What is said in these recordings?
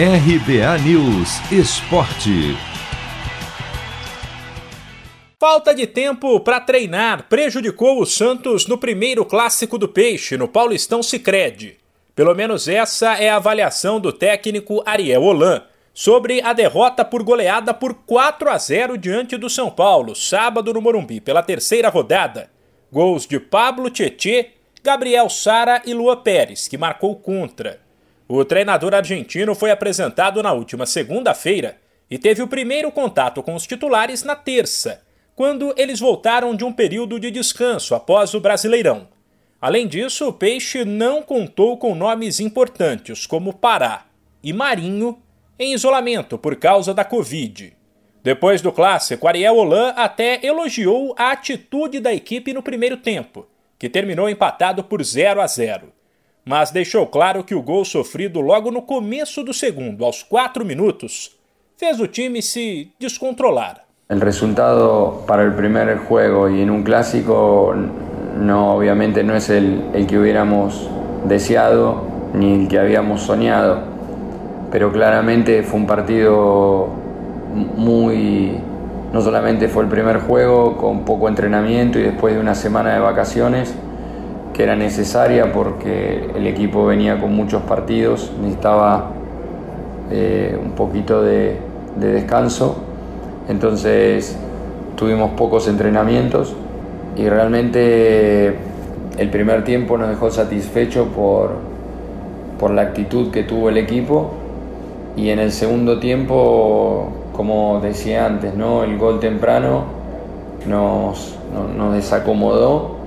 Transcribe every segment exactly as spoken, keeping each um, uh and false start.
R B A News Esporte. Falta de tempo para treinar prejudicou o Santos no primeiro clássico do Peixe, no Paulistão Sicredi. Pelo menos essa é a avaliação do técnico Ariel Holan sobre a derrota por goleada por quatro a zero diante do São Paulo, sábado no Morumbi, pela terceira rodada. Gols de Pablo Tietê, Gabriel Sara e Luan Peres, que marcou contra. O treinador argentino foi apresentado na última segunda-feira e teve o primeiro contato com os titulares na terça, quando eles voltaram de um período de descanso após o Brasileirão. Além disso, o Peixe não contou com nomes importantes como Pará e Marinho em isolamento por causa da Covid. Depois do clássico, Ariel Holan até elogiou a atitude da equipe no primeiro tempo, que terminou empatado por zero a zero. Mas deixou claro que o gol sofrido logo no começo do segundo, aos quatro minutos, fez o time se descontrolar. O resultado para o primeiro jogo e em um clássico, não, obviamente, não é o que hubiéramos deseado nem o que habíamos soñado, mas claramente foi um partido muito. No solamente fue el primer juego con poco entrenamiento y después de una semana de vacaciones que era necesaria porque el equipo venía con muchos partidos, necesitaba eh, un poquito de, de descanso, entonces tuvimos pocos entrenamientos y realmente el primer tiempo nos dejó satisfecho por, por la actitud que tuvo el equipo y en el segundo tiempo, como decía antes, ¿no? El gol temprano nos, no, nos desacomodó,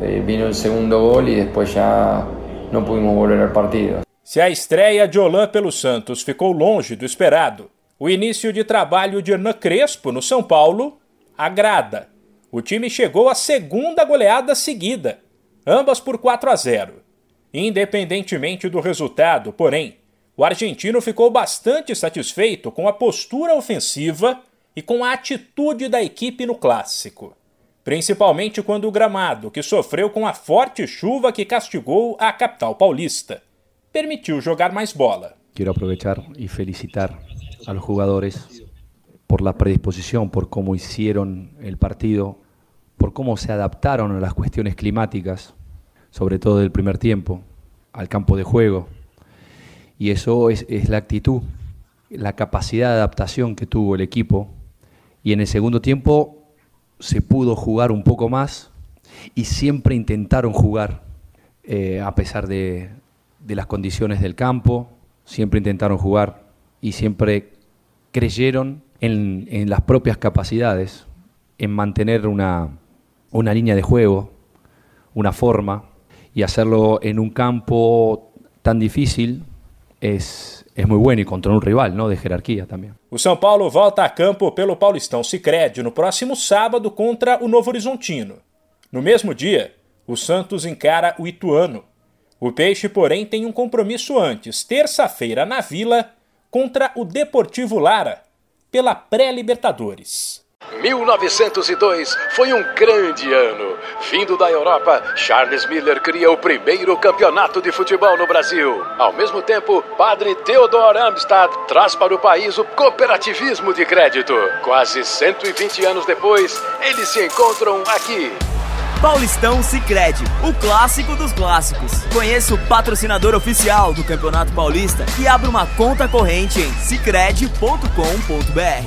eh, vino el segundo gol y después ya no pudimos volver al partido. Se a estreia de Holan pelo Santos ficou longe do esperado, o início de trabalho de Hernán Crespo no São Paulo agrada. O time chegou à segunda goleada seguida, ambas por quatro a zero. Independentemente do resultado, porém, o argentino ficou bastante satisfeito com a postura ofensiva e com a atitude da equipe no clássico, principalmente quando o gramado, que sofreu com a forte chuva que castigou a capital paulista, permitiu jogar mais bola. Quero aproveitar e felicitar aos jogadores por a predisposição, por como hicieron o partido, por como se adaptaram às questões climáticas, sobretudo do primeiro tempo, ao campo de jogo. Y eso es, es la actitud, la capacidad de adaptación que tuvo el equipo. Y en el segundo tiempo se pudo jugar un poco más y siempre intentaron jugar eh, a pesar de, de las condiciones del campo, siempre intentaron jugar y siempre creyeron en, en las propias capacidades, en mantener una, una línea de juego, una forma y hacerlo en un campo tan difícil. É muito bom e contra um rival, não, de hierarquia também. O São Paulo volta a campo pelo Paulistão Sicredi no próximo sábado contra o Novo Horizontino. No mesmo dia, o Santos encara o Ituano. O Peixe, porém, tem um compromisso antes, terça-feira na Vila, contra o Deportivo Lara, pela pré-Libertadores. mil novecentos e dois foi um grande ano. Vindo da Europa, Charles Miller cria o primeiro campeonato de futebol no Brasil. Ao mesmo tempo, padre Theodor Amstad traz para o país o cooperativismo de crédito. Quase cento e vinte anos depois, eles se encontram aqui. Paulistão Sicredi, o clássico dos clássicos. Conheça o patrocinador oficial do Campeonato Paulista e abra uma conta corrente em sicredi ponto com ponto b r.